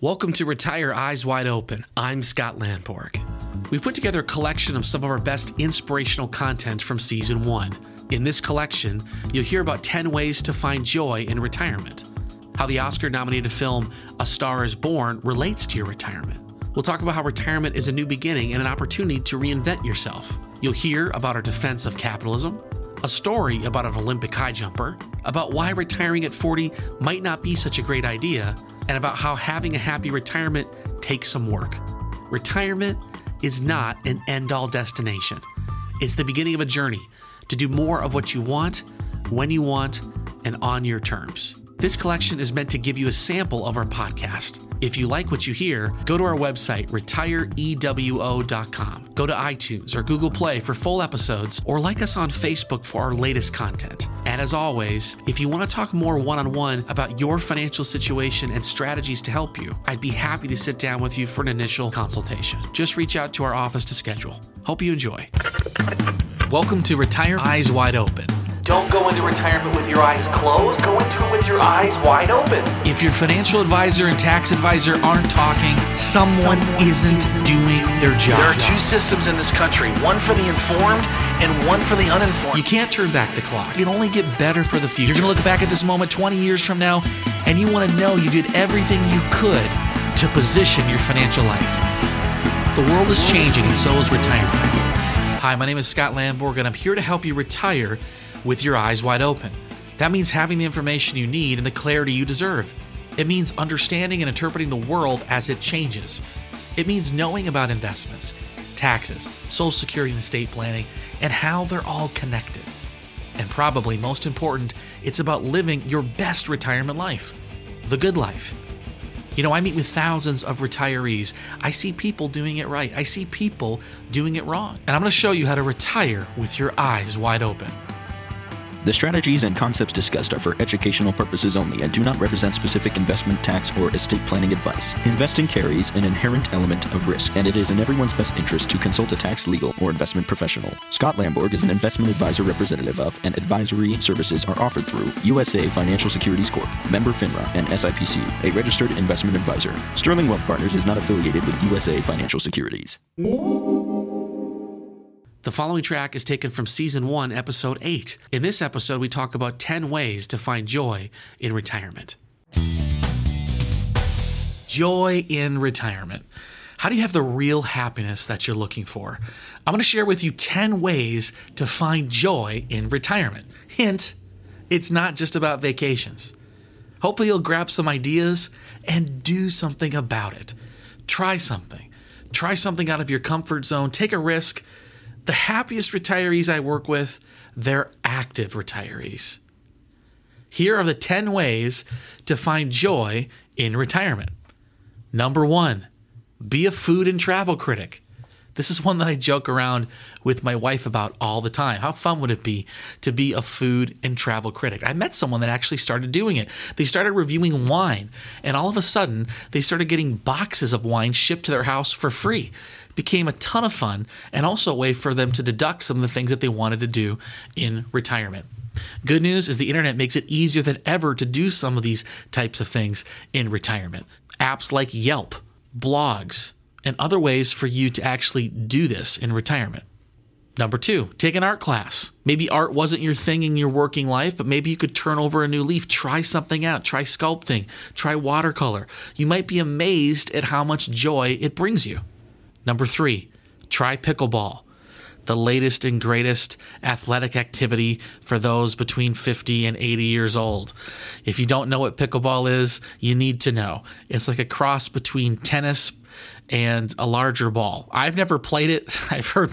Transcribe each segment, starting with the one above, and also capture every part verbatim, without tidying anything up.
Welcome to Retire Eyes Wide Open. I'm Scott Lamborg. We've put together a collection of some of our best inspirational content from season one. In this collection, you'll hear about ten ways to find joy in retirement, how the Oscar-nominated film A Star Is Born relates to your retirement. We'll talk about how retirement is a new beginning and an opportunity to reinvent yourself. You'll hear about our defense of capitalism, a story about an Olympic high jumper, about why retiring at forty might not be such a great idea, and about how having a happy retirement takes some work. Retirement is not an end-all destination. It's the beginning of a journey to do more of what you want, when you want, and on your terms. This collection is meant to give you a sample of our podcast. If you like what you hear, go to our website, retire e w o dot com. Go to iTunes or Google Play for full episodes, or like us on Facebook for our latest content. And as always, if you want to talk more one-on-one about your financial situation and strategies to help you, I'd be happy to sit down with you for an initial consultation. Just reach out to our office to schedule. Hope you enjoy. Welcome to Retire Eyes Wide Open. Don't go into retirement with your eyes closed. Go into it with your eyes wide open. If your financial advisor and tax advisor aren't talking, someone, someone isn't doing their job. There are two systems in this country, one for the informed and one for the uninformed. You can't turn back the clock. You can only get better for the future. You're going to look back at this moment twenty years from now, and you want to know you did everything you could to position your financial life. The world is changing, and so is retirement. Hi, my name is Scott Lamborg, and I'm here to help you retire with your eyes wide open. That means having the information you need and the clarity you deserve. It means understanding and interpreting the world as it changes. It means knowing about investments, taxes, Social Security and estate planning, and how they're all connected. And probably most important, it's about living your best retirement life, the good life. You know, I meet with thousands of retirees. I see people doing it right. I see people doing it wrong. And I'm going to show you how to retire with your eyes wide open. The strategies and concepts discussed are for educational purposes only and do not represent specific investment, tax, or estate planning advice. Investing carries an inherent element of risk, and it is in everyone's best interest to consult a tax, legal, or investment professional. Scott Lamborg is an investment advisor representative of, and advisory services are offered through, U S A Financial Securities Corporation, member FINRA, and S I P C, a registered investment advisor. Sterling Wealth Partners is not affiliated with U S A Financial Securities. The following track is taken from Season one, Episode eight. In this episode, we talk about ten ways to find joy in retirement. Joy in retirement. How do you have the real happiness that you're looking for? I'm going to share with you ten ways to find joy in retirement. Hint, it's not just about vacations. Hopefully you'll grab some ideas and do something about it. Try something. Try something out of your comfort zone. Take a risk. The happiest retirees I work with, they're active retirees. Here are the ten ways to find joy in retirement. Number one, be a food and travel critic. This is one that I joke around with my wife about all the time. How fun would it be to be a food and travel critic? I met someone that actually started doing it. They started reviewing wine, and all of a sudden, they started getting boxes of wine shipped to their house for free. Became a ton of fun and also a way for them to deduct some of the things that they wanted to do in retirement. Good news is the internet makes it easier than ever to do some of these types of things in retirement. Apps like Yelp, blogs, and other ways for you to actually do this in retirement. Number two, take an art class. Maybe art wasn't your thing in your working life, but maybe you could turn over a new leaf. Try something out. Try sculpting. Try watercolor. You might be amazed at how much joy it brings you. Number three, try pickleball, the latest and greatest athletic activity for those between fifty and eighty years old. If you don't know what pickleball is, you need to know. It's like a cross between tennis and a larger ball. I've never played it. I've heard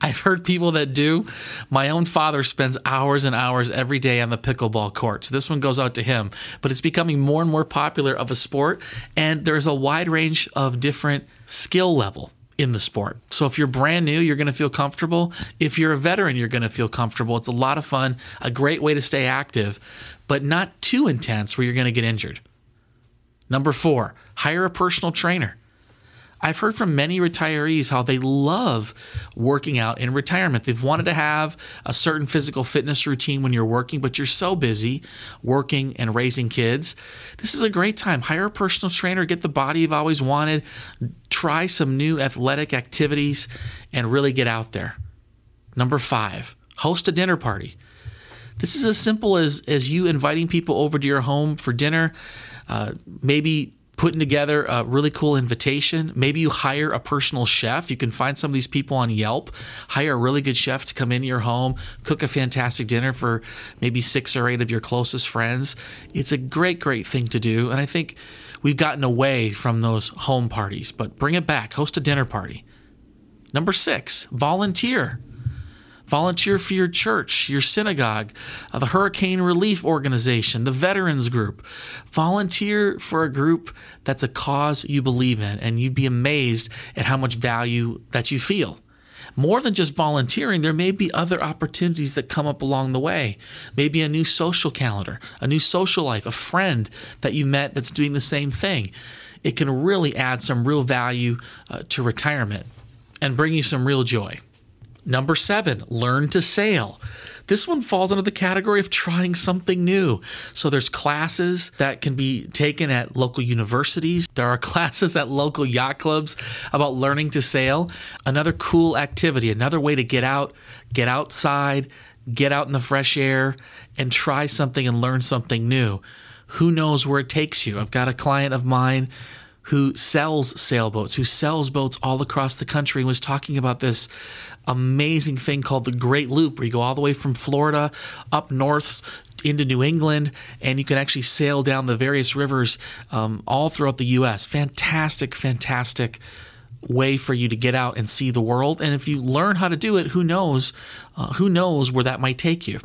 I've heard people that do. My own father spends hours and hours every day on the pickleball court. So this one goes out to him. But it's becoming more and more popular of a sport, and there's a wide range of different skill level in the sport. So if you're brand new, you're going to feel comfortable. If you're a veteran, you're going to feel comfortable. It's a lot of fun, a great way to stay active, but not too intense where you're going to get injured. Number four, hire a personal trainer. I've heard from many retirees how they love working out in retirement. They've wanted to have a certain physical fitness routine when you're working, but you're so busy working and raising kids. This is a great time. Hire a personal trainer, get the body you've always wanted, try some new athletic activities, and really get out there. Number five, host a dinner party. This is as simple as, as you inviting people over to your home for dinner, uh, maybe putting together a really cool invitation. Maybe you hire a personal chef. You can find some of these people on Yelp. Hire a really good chef to come into your home, cook a fantastic dinner for maybe six or eight of your closest friends. It's a great, great thing to do. And I think we've gotten away from those home parties, but bring it back. Host a dinner party. Number six, volunteer. Volunteer for your church, your synagogue, uh, the Hurricane Relief Organization, the Veterans Group. Volunteer for a group that's a cause you believe in, and you'd be amazed at how much value that you feel. More than just volunteering, there may be other opportunities that come up along the way. Maybe a new social calendar, a new social life, a friend that you met that's doing the same thing. It can really add some real value uh, to retirement and bring you some real joy. Number seven, learn to sail. This one falls under the category of trying something new. So there's classes that can be taken at local universities. There are classes at local yacht clubs about learning to sail. Another cool activity, another way to get out, get outside, get out in the fresh air, and try something and learn something new. Who knows where it takes you? I've got a client of mine who sells sailboats, who sells boats all across the country, and was talking about this amazing thing called the Great Loop, where you go all the way from Florida up north into New England, and you can actually sail down the various rivers um, all throughout the U S Fantastic, fantastic way for you to get out and see the world. And if you learn how to do it, who knows, uh, who knows where that might take you.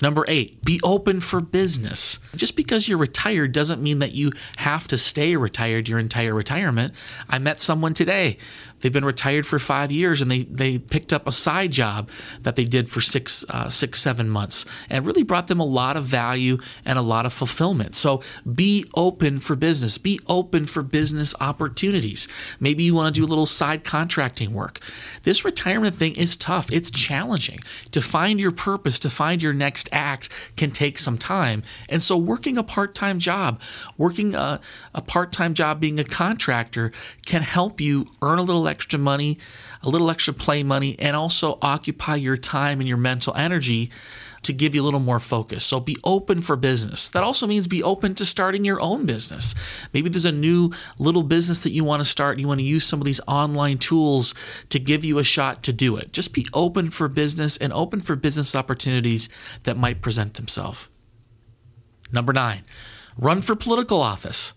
Number eight, be open for business. Just because you're retired doesn't mean that you have to stay retired your entire retirement. I met someone today. They've been retired for five years and they they picked up a side job that they did for six, uh, six, seven months. And it really brought them a lot of value and a lot of fulfillment. So be open for business. Be open for business opportunities. Maybe you want to do a little side contracting work. This retirement thing is tough. It's challenging. To find your purpose, to find your next act can take some time. And so working a part-time job, working a, a part-time job being a contractor can help you earn a little extra money, a little extra play money, and also occupy your time and your mental energy to give you a little more focus. So be open for business. That also means be open to starting your own business. Maybe there's a new little business that you want to start and you want to use some of these online tools to give you a shot to do it. Just be open for business and open for business opportunities that might present themselves. Number nine, run for political office.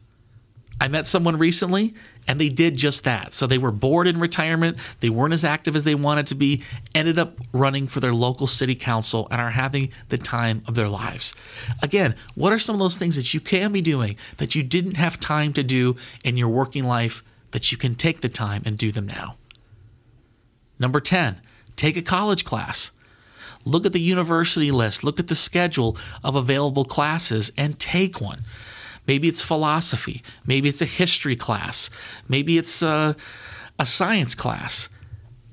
I met someone recently and they did just that. So they were bored in retirement. They weren't as active as they wanted to be, ended up running for their local city council and are having the time of their lives. Again, what are some of those things that you can be doing that you didn't have time to do in your working life that you can take the time and do them now? Number ten, take a college class. Look at the university list. Look at the schedule of available classes and take one. Maybe it's philosophy. Maybe it's a history class. Maybe it's a, a science class.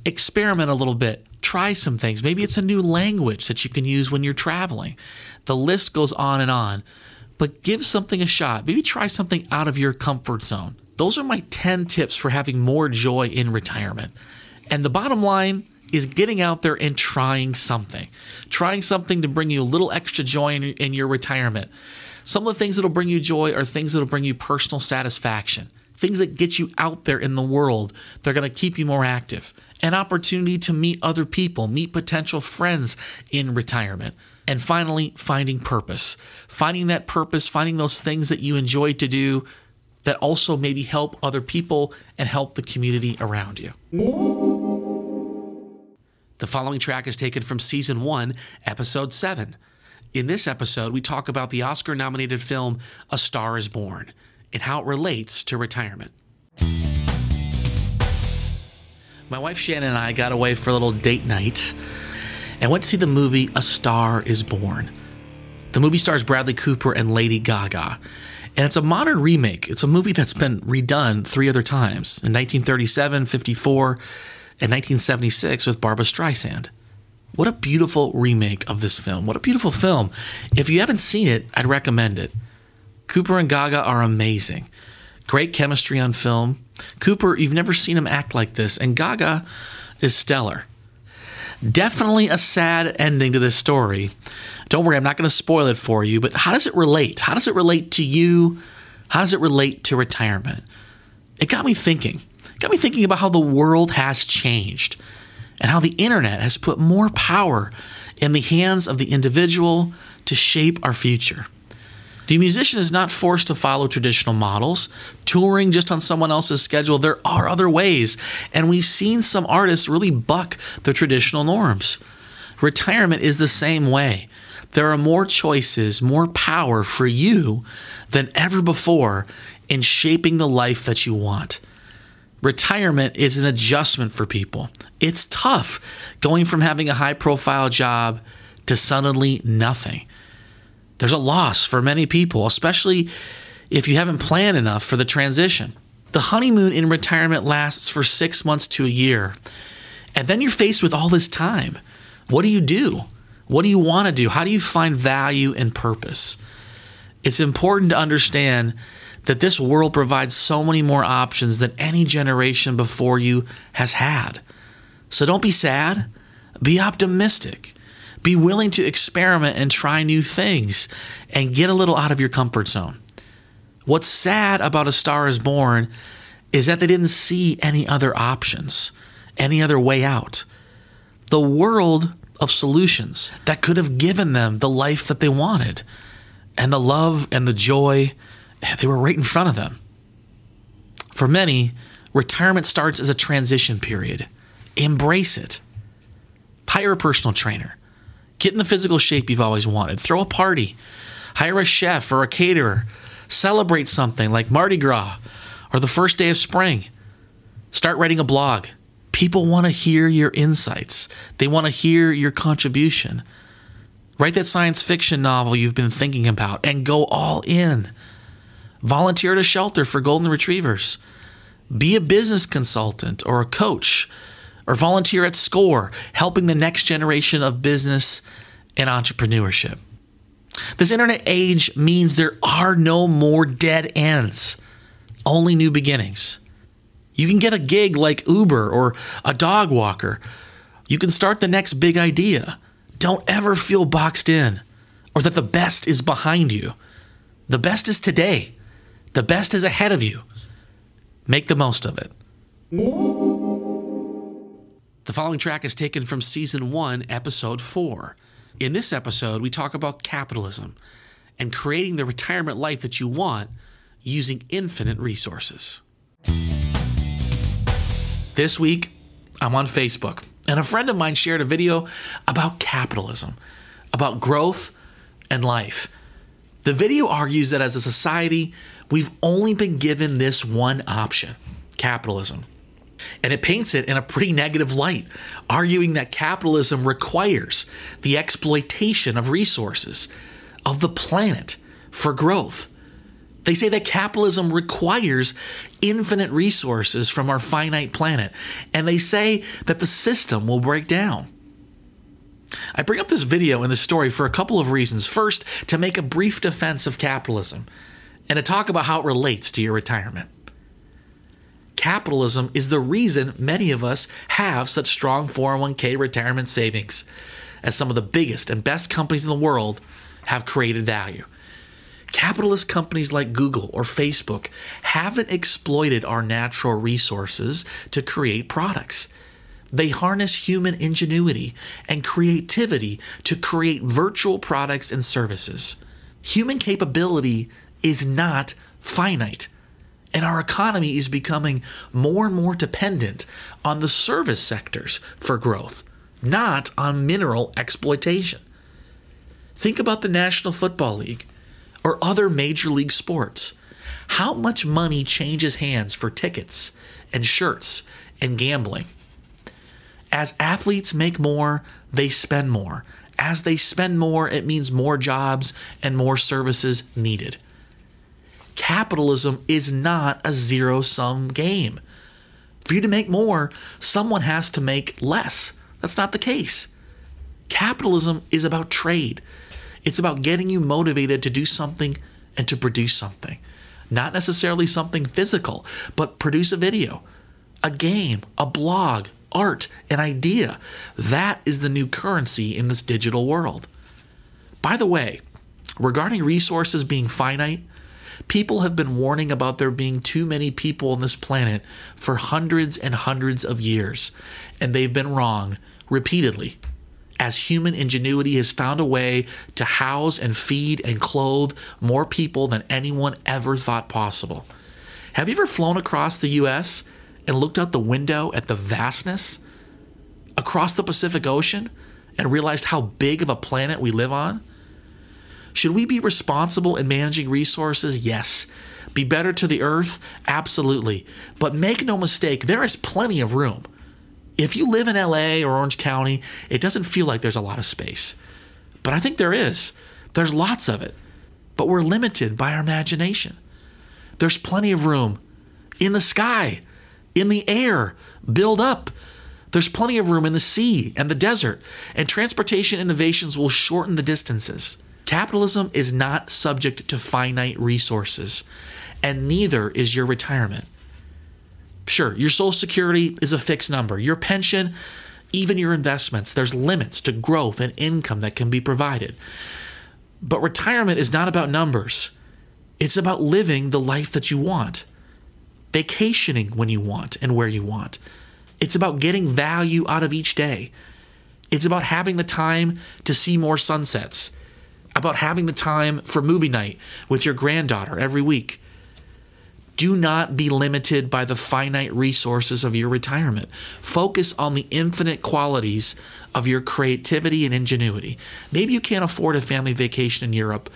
Experiment a little bit. Try some things. Maybe it's a new language that you can use when you're traveling. The list goes on and on. But give something a shot. Maybe try something out of your comfort zone. Those are my ten tips for having more joy in retirement. And the bottom line is getting out there and trying something. Trying something to bring you a little extra joy in, in your retirement. Some of the things that'll bring you joy are things that'll bring you personal satisfaction, things that get you out there in the world. They're going to keep you more active, an opportunity to meet other people, meet potential friends in retirement. And finally, finding purpose, finding that purpose, finding those things that you enjoy to do that also maybe help other people and help the community around you. The following track is taken from season one, episode seven. In this episode, we talk about the Oscar-nominated film A Star Is Born and how it relates to retirement. My wife Shannon and I got away for a little date night and went to see the movie A Star Is Born. The movie stars Bradley Cooper and Lady Gaga. And it's a modern remake. It's a movie that's been redone three other times, in nineteen thirty-seven, fifty-four, and nineteen seventy-six with Barbra Streisand. What a beautiful remake of this film. What a beautiful film. If you haven't seen it, I'd recommend it. Cooper and Gaga are amazing. Great chemistry on film. Cooper, you've never seen him act like this, and Gaga is stellar. Definitely a sad ending to this story. Don't worry, I'm not going to spoil it for you, but how does it relate? How does it relate to you? How does it relate to retirement? It got me thinking. It got me thinking about how the world has changed and how the internet has put more power in the hands of the individual to shape our future. The musician is not forced to follow traditional models, touring just on someone else's schedule. There are other ways, and we've seen some artists really buck the traditional norms. Retirement is the same way. There are more choices, more power for you than ever before in shaping the life that you want. Retirement is an adjustment for people. It's tough going from having a high-profile job to suddenly nothing. There's a loss for many people, especially if you haven't planned enough for the transition. The honeymoon in retirement lasts for six months to a year, and then you're faced with all this time. What do you do? What do you want to do? How do you find value and purpose? It's important to understand that this world provides so many more options than any generation before you has had. So don't be sad. Be optimistic. Be willing to experiment and try new things and get a little out of your comfort zone. What's sad about A Star Is Born is that they didn't see any other options, any other way out. The world of solutions that could have given them the life that they wanted and the love and the joy, they were right in front of them. For many, retirement starts as a transition period. Embrace it. Hire a personal trainer. Get in the physical shape you've always wanted. Throw a party. Hire a chef or a caterer. Celebrate something like Mardi Gras or the first day of spring. Start writing a blog. People want to hear your insights. They want to hear your contribution. Write that science fiction novel you've been thinking about and go all in. Volunteer at a shelter for golden retrievers. Be a business consultant or a coach. Or volunteer at SCORE, helping the next generation of business and entrepreneurship. This internet age means there are no more dead ends, only new beginnings. You can get a gig like Uber or a dog walker. You can start the next big idea. Don't ever feel boxed in or that the best is behind you. The best is today. The best is ahead of you. Make the most of it. The following track is taken from Season one, Episode four. In this episode, we talk about capitalism and creating the retirement life that you want using infinite resources. This week, I'm on Facebook, and a friend of mine shared a video about capitalism, about growth and life. The video argues that as a society, we've only been given this one option, capitalism. And it paints it in a pretty negative light, arguing that capitalism requires the exploitation of resources of the planet for growth. They say that capitalism requires infinite resources from our finite planet, and they say that the system will break down. I bring up this video and this story for a couple of reasons. First, to make a brief defense of capitalism and to talk about how it relates to your retirement. Capitalism is the reason many of us have such strong four oh one k retirement savings, as some of the biggest and best companies in the world have created value. Capitalist companies like Google or Facebook haven't exploited our natural resources to create products. They harness human ingenuity and creativity to create virtual products and services. Human capability is not finite. And our economy is becoming more and more dependent on the service sectors for growth, not on mineral exploitation. Think about the National Football League or other major league sports. How much money changes hands for tickets and shirts and gambling? As athletes make more, they spend more. As they spend more, it means more jobs and more services needed. Capitalism is not a zero-sum game. For you to make more, someone has to make less. That's not the case. Capitalism is about trade. It's about getting you motivated to do something and to produce something. Not necessarily something physical, but produce a video, a game, a blog, art, an idea. That is the new currency in this digital world. By the way, regarding resources being finite, people have been warning about there being too many people on this planet for hundreds and hundreds of years, and they've been wrong repeatedly. As human ingenuity has found a way to house and feed and clothe more people than anyone ever thought possible. Have you ever flown across the U S and looked out the window at the vastness across the Pacific Ocean and realized how big of a planet we live on? Should we be responsible in managing resources? Yes. Be better to the earth? Absolutely. But make no mistake, there is plenty of room. If you live in L A or Orange County, it doesn't feel like there's a lot of space. But I think there is. There's lots of it. But we're limited by our imagination. There's plenty of room in the sky, in the air, build up. There's plenty of room in the sea and the desert, and transportation innovations will shorten the distances. Capitalism is not subject to finite resources, and neither is your retirement. Sure, your Social Security is a fixed number. Your pension, even your investments, there's limits to growth and income that can be provided. But retirement is not about numbers. It's about living the life that you want, vacationing when you want and where you want. It's about getting value out of each day. It's about having the time to see more sunsets, about having the time for movie night with your granddaughter every week. Do not be limited by the finite resources of your retirement. Focus on the infinite qualities of your creativity and ingenuity. Maybe you can't afford a family vacation in Europe,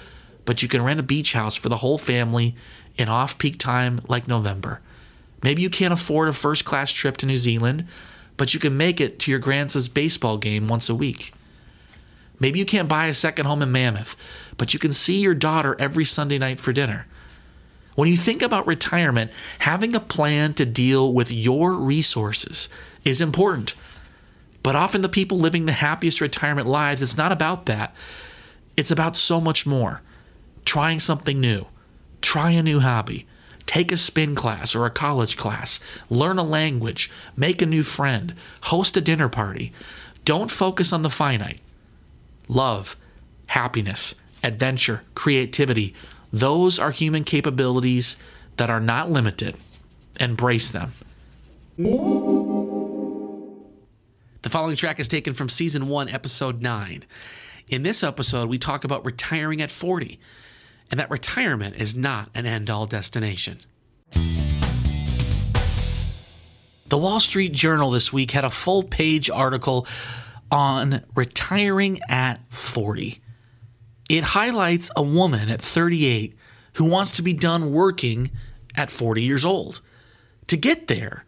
but you can rent a beach house for the whole family in off-peak time like November. Maybe you can't afford a first-class trip to New Zealand, but you can make it to your grandson's baseball game once a week. Maybe you can't buy a second home in Mammoth, but you can see your daughter every Sunday night for dinner. When you think about retirement, having a plan to deal with your resources is important. But often the people living the happiest retirement lives, it's not about that. It's about so much more. Trying something new. Try a new hobby. Take a spin class or a college class. Learn a language. Make a new friend. Host a dinner party. Don't focus on the finite. Love, happiness, adventure, creativity, those are human capabilities that are not limited. Embrace them. The following track is taken from Season one, Episode nine. In this episode, we talk about retiring at forty, and that retirement is not an end-all destination. The Wall Street Journal this week had a full-page article on retiring at forty. It highlights a woman at thirty-eight who wants to be done working at forty years old. To get there,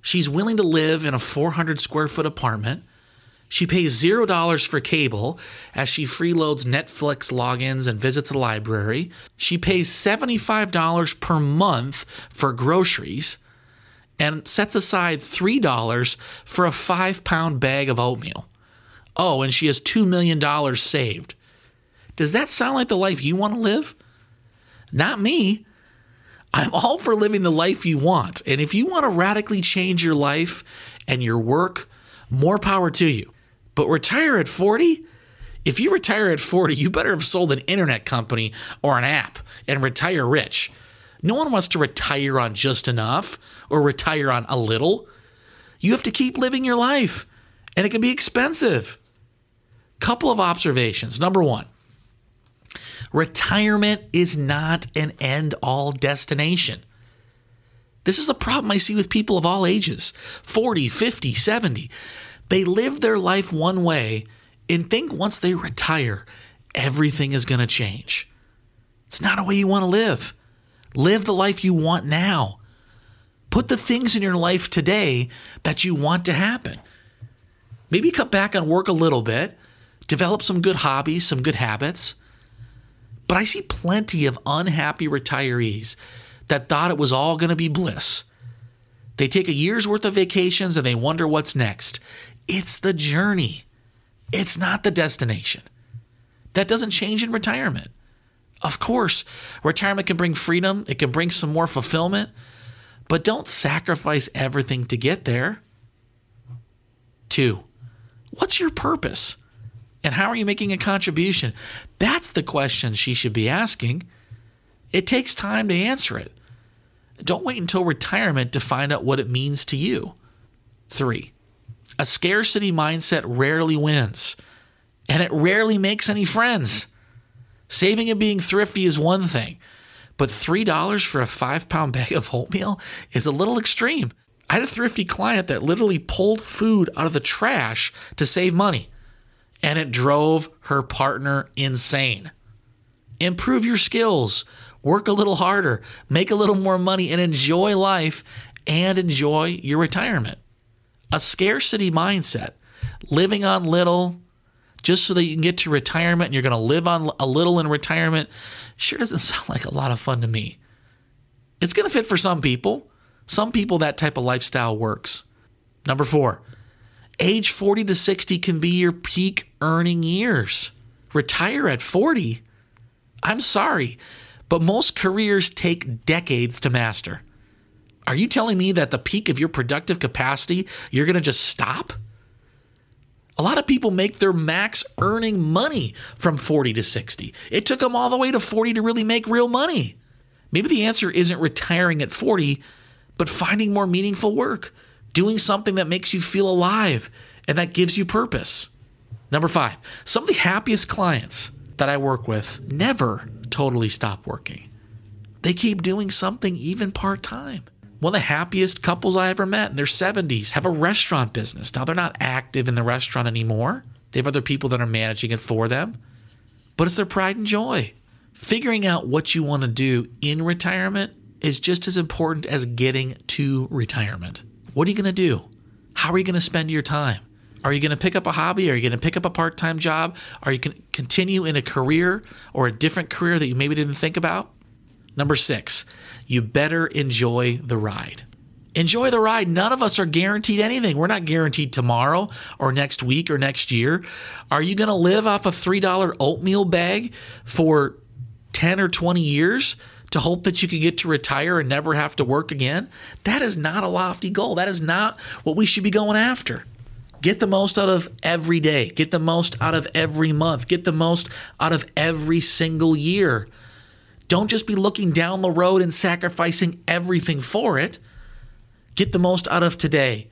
she's willing to live in a four hundred square foot apartment. She pays zero dollars for cable as she freeloads Netflix logins and visits the library. She pays seventy-five dollars per month for groceries and sets aside three dollars for a five pound bag of oatmeal. Oh, and she has two million dollars saved. Does that sound like the life you want to live? Not me. I'm all for living the life you want. And if you want to radically change your life and your work, more power to you. But retire at forty? If you retire at forty, you better have sold an internet company or an app and retire rich. No one wants to retire on just enough or retire on a little. You have to keep living your life, and it can be expensive. Couple of observations. Number one, retirement is not an end-all destination. This is a problem I see with people of all ages, forty, fifty, seventy. They live their life one way and think once they retire, everything is going to change. It's not a way you want to live. Live the life you want now. Put the things in your life today that you want to happen. Maybe cut back on work a little bit, develop some good hobbies, some good habits, But I see plenty of unhappy retirees that thought it was all going to be bliss. They take a year's worth of vacations and they wonder what's next. It's the journey. It's not the destination. That doesn't change in retirement. Of course, retirement can bring freedom. It can bring some more fulfillment. But don't sacrifice everything to get there. Two, what's your purpose? And how are you making a contribution? That's the question she should be asking. It takes time to answer it. Don't wait until retirement to find out what it means to you. Three, a scarcity mindset rarely wins, and it rarely makes any friends. Saving and being thrifty is one thing, but three dollars for a five-pound bag of oatmeal is a little extreme. I had a thrifty client that literally pulled food out of the trash to save money, and it drove her partner insane. Improve your skills, work a little harder, make a little more money, and enjoy life and enjoy your retirement. A scarcity mindset, living on little just so that you can get to retirement and you're going to live on a little in retirement, sure doesn't sound like a lot of fun to me. It's going to fit for some people. Some people, that type of lifestyle works. Number four, age forty to sixty can be your peak earning years. Retire at forty? I'm sorry, but most careers take decades to master. Are you telling me that the peak of your productive capacity, you're going to just stop? A lot of people make their max earning money from forty to sixty. It took them all the way to forty to really make real money. Maybe the answer isn't retiring at forty, but finding more meaningful work, doing something that makes you feel alive and that gives you purpose. Number five, some of the happiest clients that I work with never totally stop working. They keep doing something even part-time. One of the happiest couples I ever met in their seventies have a restaurant business. Now, they're not active in the restaurant anymore. They have other people that are managing it for them, but it's their pride and joy. Figuring out what you want to do in retirement is just as important as getting to retirement. What are you going to do? How are you going to spend your time? Are you going to pick up a hobby? Are you going to pick up a part-time job? Are you going to continue in a career or a different career that you maybe didn't think about? Number six, you better enjoy the ride. Enjoy the ride. None of us are guaranteed anything. We're not guaranteed tomorrow or next week or next year. Are you going to live off a three dollar oatmeal bag for ten or twenty years to hope that you can get to retire and never have to work again? That is not a lofty goal. That is not what we should be going after. Get the most out of every day. Get the most out of every month. Get the most out of every single year. Don't just be looking down the road and sacrificing everything for it. Get the most out of today.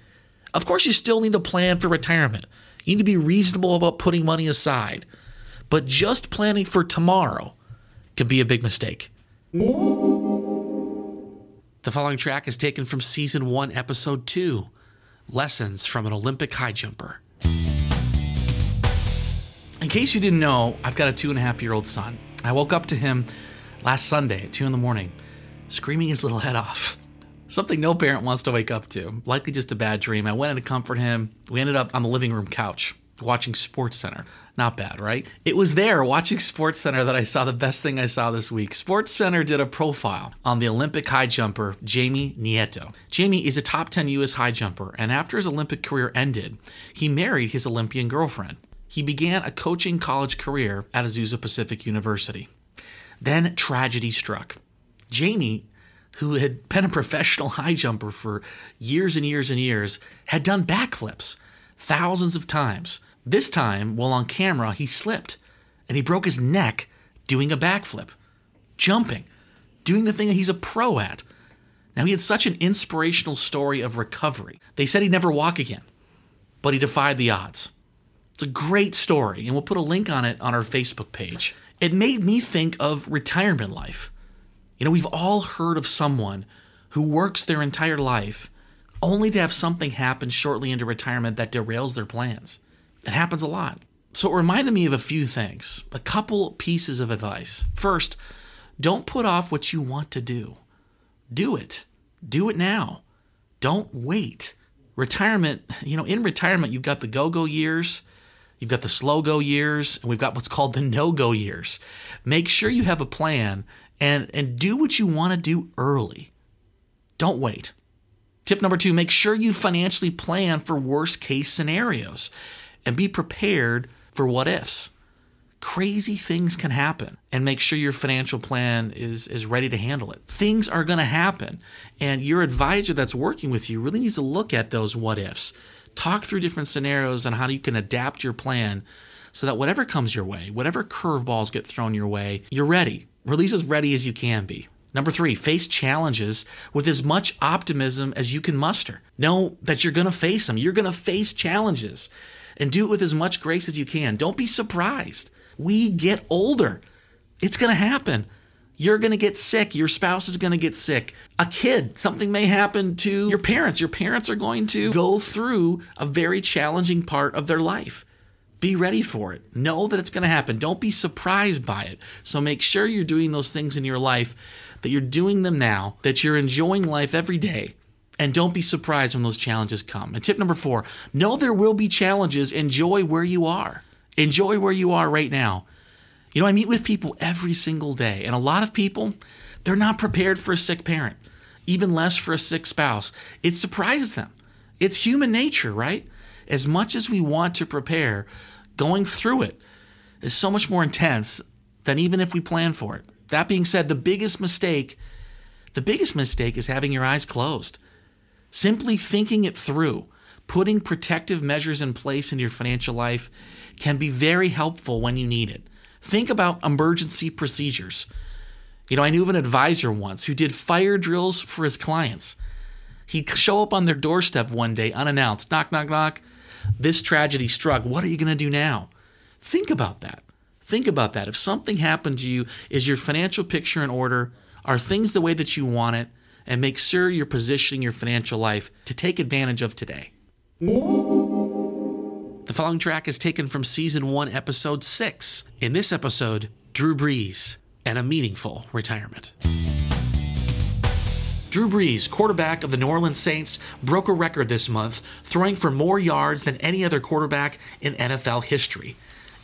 Of course, you still need to plan for retirement. You need to be reasonable about putting money aside. But just planning for tomorrow can be a big mistake. The following track is taken from Season one, Episode two, Lessons from an Olympic High Jumper. In case you didn't know, I've got a two and a half year old son. I woke up to him last Sunday at two in the morning, screaming his little head off. Something no parent wants to wake up to. Likely just a bad dream. I went in to comfort him. We ended up on the living room couch watching SportsCenter. Not bad, right? It was there watching SportsCenter that I saw the best thing I saw this week. SportsCenter did a profile on the Olympic high jumper, Jamie Nieto. Jamie is a top ten U S high jumper, and after his Olympic career ended, he married his Olympian girlfriend. He began a coaching college career at Azusa Pacific University. Then tragedy struck. Jamie, who had been a professional high jumper for years and years and years, had done backflips thousands of times. This time, while on camera, he slipped and he broke his neck doing a backflip, jumping, doing the thing that he's a pro at. Now, he had such an inspirational story of recovery. They said he'd never walk again, but he defied the odds. It's a great story, and we'll put a link on it on our Facebook page. It made me think of retirement life. You know, we've all heard of someone who works their entire life only to have something happen shortly into retirement that derails their plans. It happens a lot. So it reminded me of a few things, a couple pieces of advice. First, don't put off what you want to do. Do it. Do it now. Don't wait. Retirement, you know, in retirement, you've got the go-go years. You've got the slow-go years, and we've got what's called the no-go years. Make sure you have a plan and, and do what you want to do early. Don't wait. Tip number two, make sure you financially plan for worst-case scenarios and be prepared for what-ifs. Crazy things can happen, and make sure your financial plan is is ready to handle it. Things are going to happen, and your advisor that's working with you really needs to look at those what-ifs. Talk through different scenarios on how you can adapt your plan so that whatever comes your way, whatever curveballs get thrown your way, you're ready. Release as ready as you can be. Number three, face challenges with as much optimism as you can muster. Know that you're going to face them. You're going to face challenges, and do it with as much grace as you can. Don't be surprised. We get older. It's going to happen. You're going to get sick. Your spouse is going to get sick. A kid, something may happen to your parents. Your parents are going to go through a very challenging part of their life. Be ready for it. Know that it's going to happen. Don't be surprised by it. So make sure you're doing those things in your life, that you're doing them now, that you're enjoying life every day. And don't be surprised when those challenges come. And tip number four, know there will be challenges. Enjoy where you are. Enjoy where you are right now. You know, I meet with people every single day, and a lot of people, they're not prepared for a sick parent, even less for a sick spouse. It surprises them. It's human nature, right? As much as we want to prepare, going through it is so much more intense than even if we plan for it. That being said, the biggest mistake, the biggest mistake is having your eyes closed. Simply thinking it through. Putting protective measures in place in your financial life can be very helpful when you need it. Think about emergency procedures. You know, I knew of an advisor once who did fire drills for his clients. He'd show up on their doorstep one day unannounced, knock, knock, knock. This tragedy struck. What are you going to do now? Think about that. Think about that. If something happened to you, is your financial picture in order? Are things the way that you want it? And make sure you're positioning your financial life to take advantage of today. The following track is taken from Season one, Episode six. In this episode, Drew Brees and a meaningful retirement. Drew Brees, quarterback of the New Orleans Saints, broke a record this month, throwing for more yards than any other quarterback in N F L history.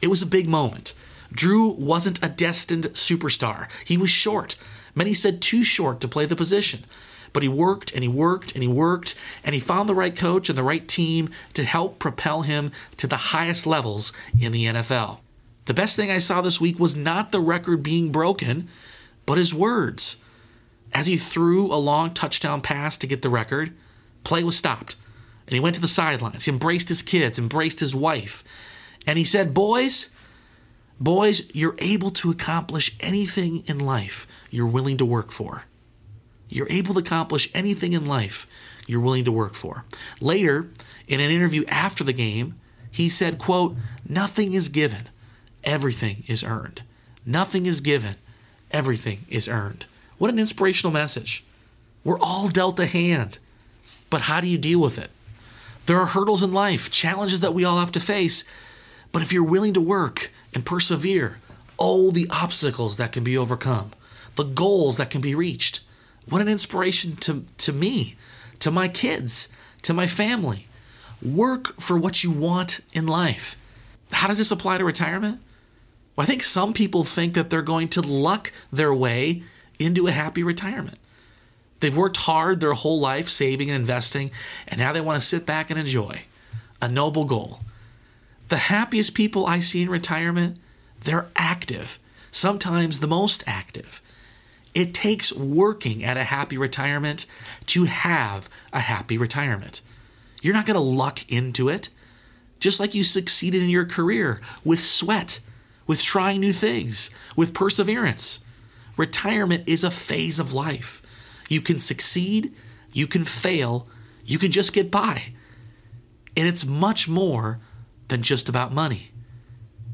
It was a big moment. Drew wasn't a destined superstar. He was short. Many said too short to play the position. But he worked and he worked and he worked, and he found the right coach and the right team to help propel him to the highest levels in the N F L. The best thing I saw this week was not the record being broken, but his words. As he threw a long touchdown pass to get the record, play was stopped, and he went to the sidelines. He embraced his kids, embraced his wife, and he said, boys, boys, you're able to accomplish anything in life you're willing to work for. You're able to accomplish anything in life you're willing to work for. Later, in an interview after the game, he said, quote, nothing is given, everything is earned. Nothing is given, everything is earned. What an inspirational message. We're all dealt a hand, but how do you deal with it? There are hurdles in life, challenges that we all have to face, but if you're willing to work and persevere, all the obstacles that can be overcome, the goals that can be reached. What an inspiration to, to me, to my kids, to my family. Work for what you want in life. How does this apply to retirement? Well, I think some people think that they're going to luck their way into a happy retirement. They've worked hard their whole life saving and investing, and now they want to sit back and enjoy. A noble goal. The happiest people I see in retirement, they're active, sometimes the most active. It takes working at a happy retirement to have a happy retirement. You're not going to luck into it. Just like you succeeded in your career with sweat, with trying new things, with perseverance. Retirement is a phase of life. You can succeed, you can fail, you can just get by. And it's much more than just about money.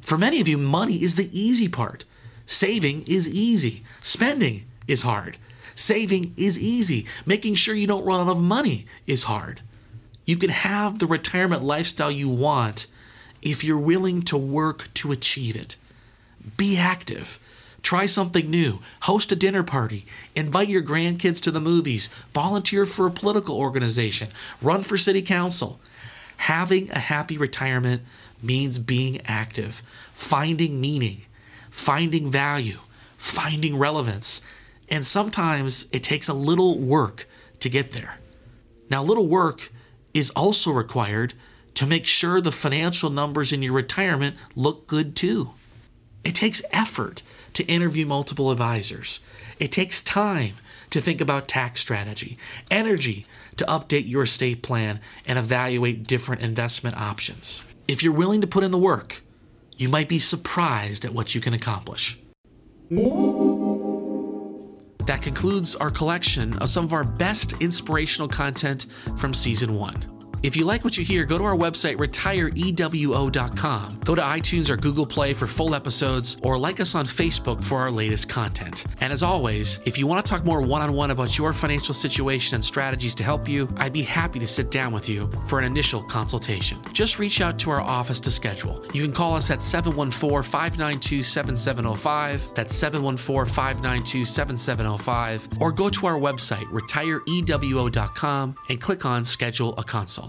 For many of you, money is the easy part. Saving is easy. Spending is hard. Saving is easy. Making sure you don't run out of money is hard. You can have the retirement lifestyle you want if you're willing to work to achieve it. Be active. Try something new. Host a dinner party. Invite your grandkids to the movies. Volunteer for a political organization. Run for city council. Having a happy retirement means being active, finding meaning, finding value, finding relevance. And sometimes it takes a little work to get there. Now, little work is also required to make sure the financial numbers in your retirement look good too. It takes effort to interview multiple advisors. It takes time to think about tax strategy, energy to update your estate plan and evaluate different investment options. If you're willing to put in the work, you might be surprised at what you can accomplish. That concludes our collection of some of our best inspirational content from season one. If you like what you hear, go to our website, retire e w o dot com. Go to iTunes or Google Play for full episodes, or like us on Facebook for our latest content. And as always, if you want to talk more one-on-one about your financial situation and strategies to help you, I'd be happy to sit down with you for an initial consultation. Just reach out to our office to schedule. You can call us at seven one four, five nine two, seven seven zero five. That's seven one four, five nine two, seven seven zero five. Or go to our website, retire e w o dot com, and click on Schedule a Consult.